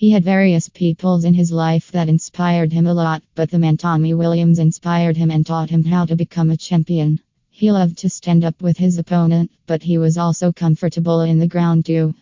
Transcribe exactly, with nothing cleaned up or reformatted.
He had various people in his life that inspired him a lot, but the man Tommy Williams inspired him and taught him how to become a champion. He loved to stand up with his opponent, but he was also comfortable in the ground too.